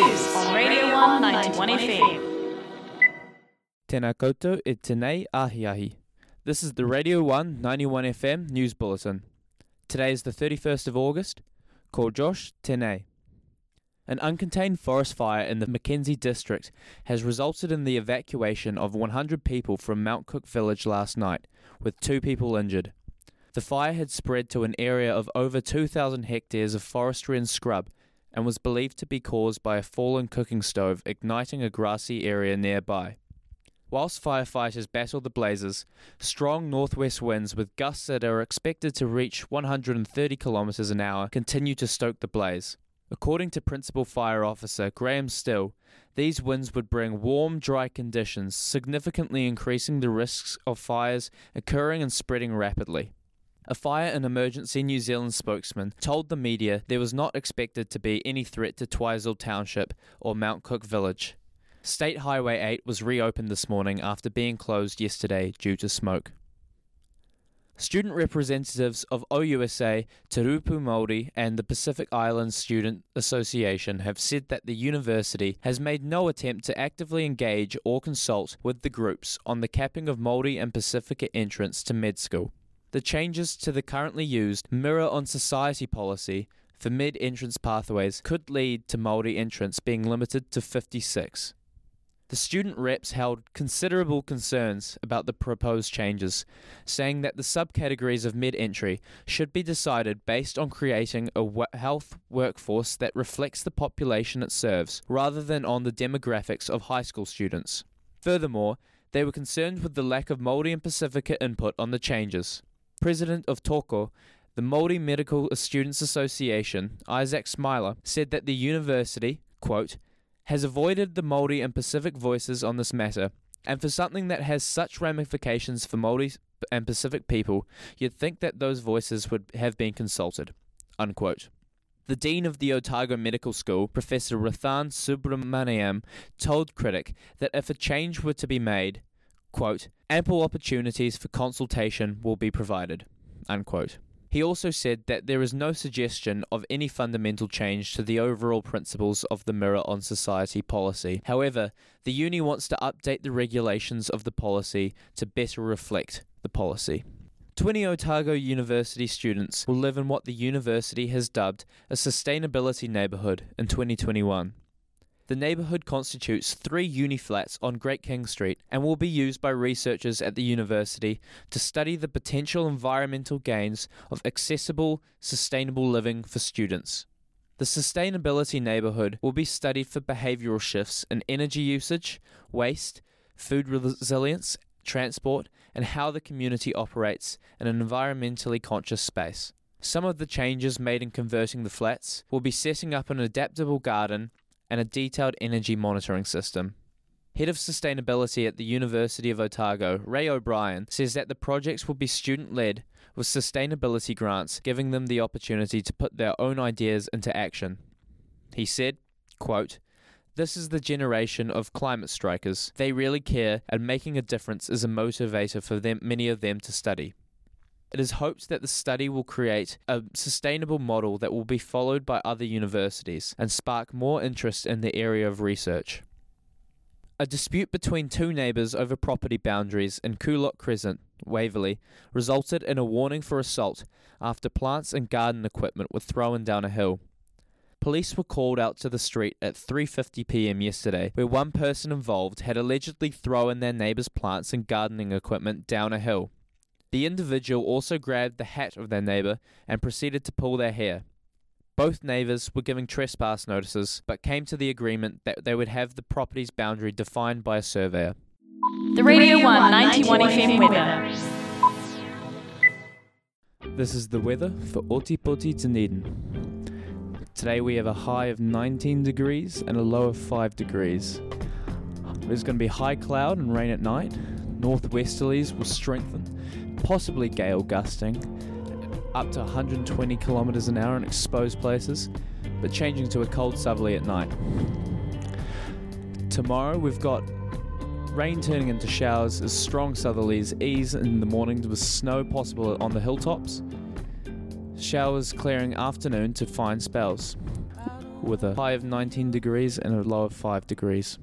News on Radio 1 91FM. Tēnā koutou e tēnei ahiahi. This is the Radio 1 91FM News Bulletin. Today is the 31st of August. Ko Josh tēnei. An uncontained forest fire in the Mackenzie District has resulted in the evacuation of 100 people from Mount Cook Village last night, with 2 people injured. The fire had spread to an area of over 2,000 hectares of forestry and scrub, and was believed to be caused by a fallen cooking stove igniting a grassy area nearby. Whilst firefighters battled the blazes, strong northwest winds with gusts that are expected to reach 130 kilometres an hour continue to stoke the blaze. According to Principal Fire Officer Graham Still, these winds would bring warm, dry conditions, significantly increasing the risks of fires occurring and spreading rapidly. A Fire and Emergency New Zealand spokesman told the media there was not expected to be any threat to Twizel Township or Mount Cook Village. State Highway 8 was reopened this morning after being closed yesterday due to smoke. Student representatives of OUSA, Te Rupu Māori and the Pacific Islands Student Association have said that the university has made no attempt to actively engage or consult with the groups on the capping of Māori and Pasifika entrance to med school. The changes to the currently used Mirror on Society policy for med entrance pathways could lead to Māori entrance being limited to 56. The student reps held considerable concerns about the proposed changes, saying that the subcategories of med entry should be decided based on creating a health workforce that reflects the population it serves, rather than on the demographics of high school students. Furthermore, they were concerned with the lack of Māori and Pasifika input on the changes. President of Toko, the Māori Medical Students Association, Isaac Smiler, said that the university, quote, has avoided the Māori and Pacific voices on this matter, and for something that has such ramifications for Māori and Pacific people, you'd think that those voices would have been consulted, unquote. The Dean of the Otago Medical School, Professor Rathan Subramaniam, told Critic that if a change were to be made, quote, ample opportunities for consultation will be provided, unquote. He also said that there is no suggestion of any fundamental change to the overall principles of the Mirror on Society policy. However, the uni wants to update the regulations of the policy to better reflect the policy. 20 Otago University students will live in what the university has dubbed a sustainability neighbourhood in 2021. The neighbourhood constitutes 3 uni flats on Great King Street and will be used by researchers at the university to study the potential environmental gains of accessible, sustainable living for students. The sustainability neighbourhood will be studied for behavioural shifts in energy usage, waste, food resilience, transport, and how the community operates in an environmentally conscious space. Some of the changes made in converting the flats will be setting up an adaptable garden and a detailed energy monitoring system. Head of Sustainability at the University of Otago, Ray O'Brien, says that the projects will be student-led, with sustainability grants giving them the opportunity to put their own ideas into action. He said, quote, this is the generation of climate strikers. They really care, and making a difference is a motivator for them, many of them to study. It is hoped that the study will create a sustainable model that will be followed by other universities and spark more interest in the area of research. A dispute between 2 neighbours over property boundaries in Koolock Crescent, Waverley, resulted in a warning for assault after plants and garden equipment were thrown down a hill. Police were called out to the street at 3:50pm yesterday, where one person involved had allegedly thrown their neighbour's plants and gardening equipment down a hill. The individual also grabbed the hat of their neighbour and proceeded to pull their hair. Both neighbours were given trespass notices, but came to the agreement that they would have the property's boundary defined by a surveyor. The Radio 1 91FM weather. This is the weather for Oti Poti Dunedin. Today we have a high of 19 degrees and a low of 5 degrees. There's going to be high cloud and rain at night. Northwesterlies will strengthen, possibly gale gusting, up to 120 kilometres an hour in exposed places, but changing to a cold southerly at night. Tomorrow we've got rain turning into showers as strong southerlies ease in the morning with snow possible on the hilltops, showers clearing afternoon to fine spells. with a high of 19 degrees and a low of 5 degrees.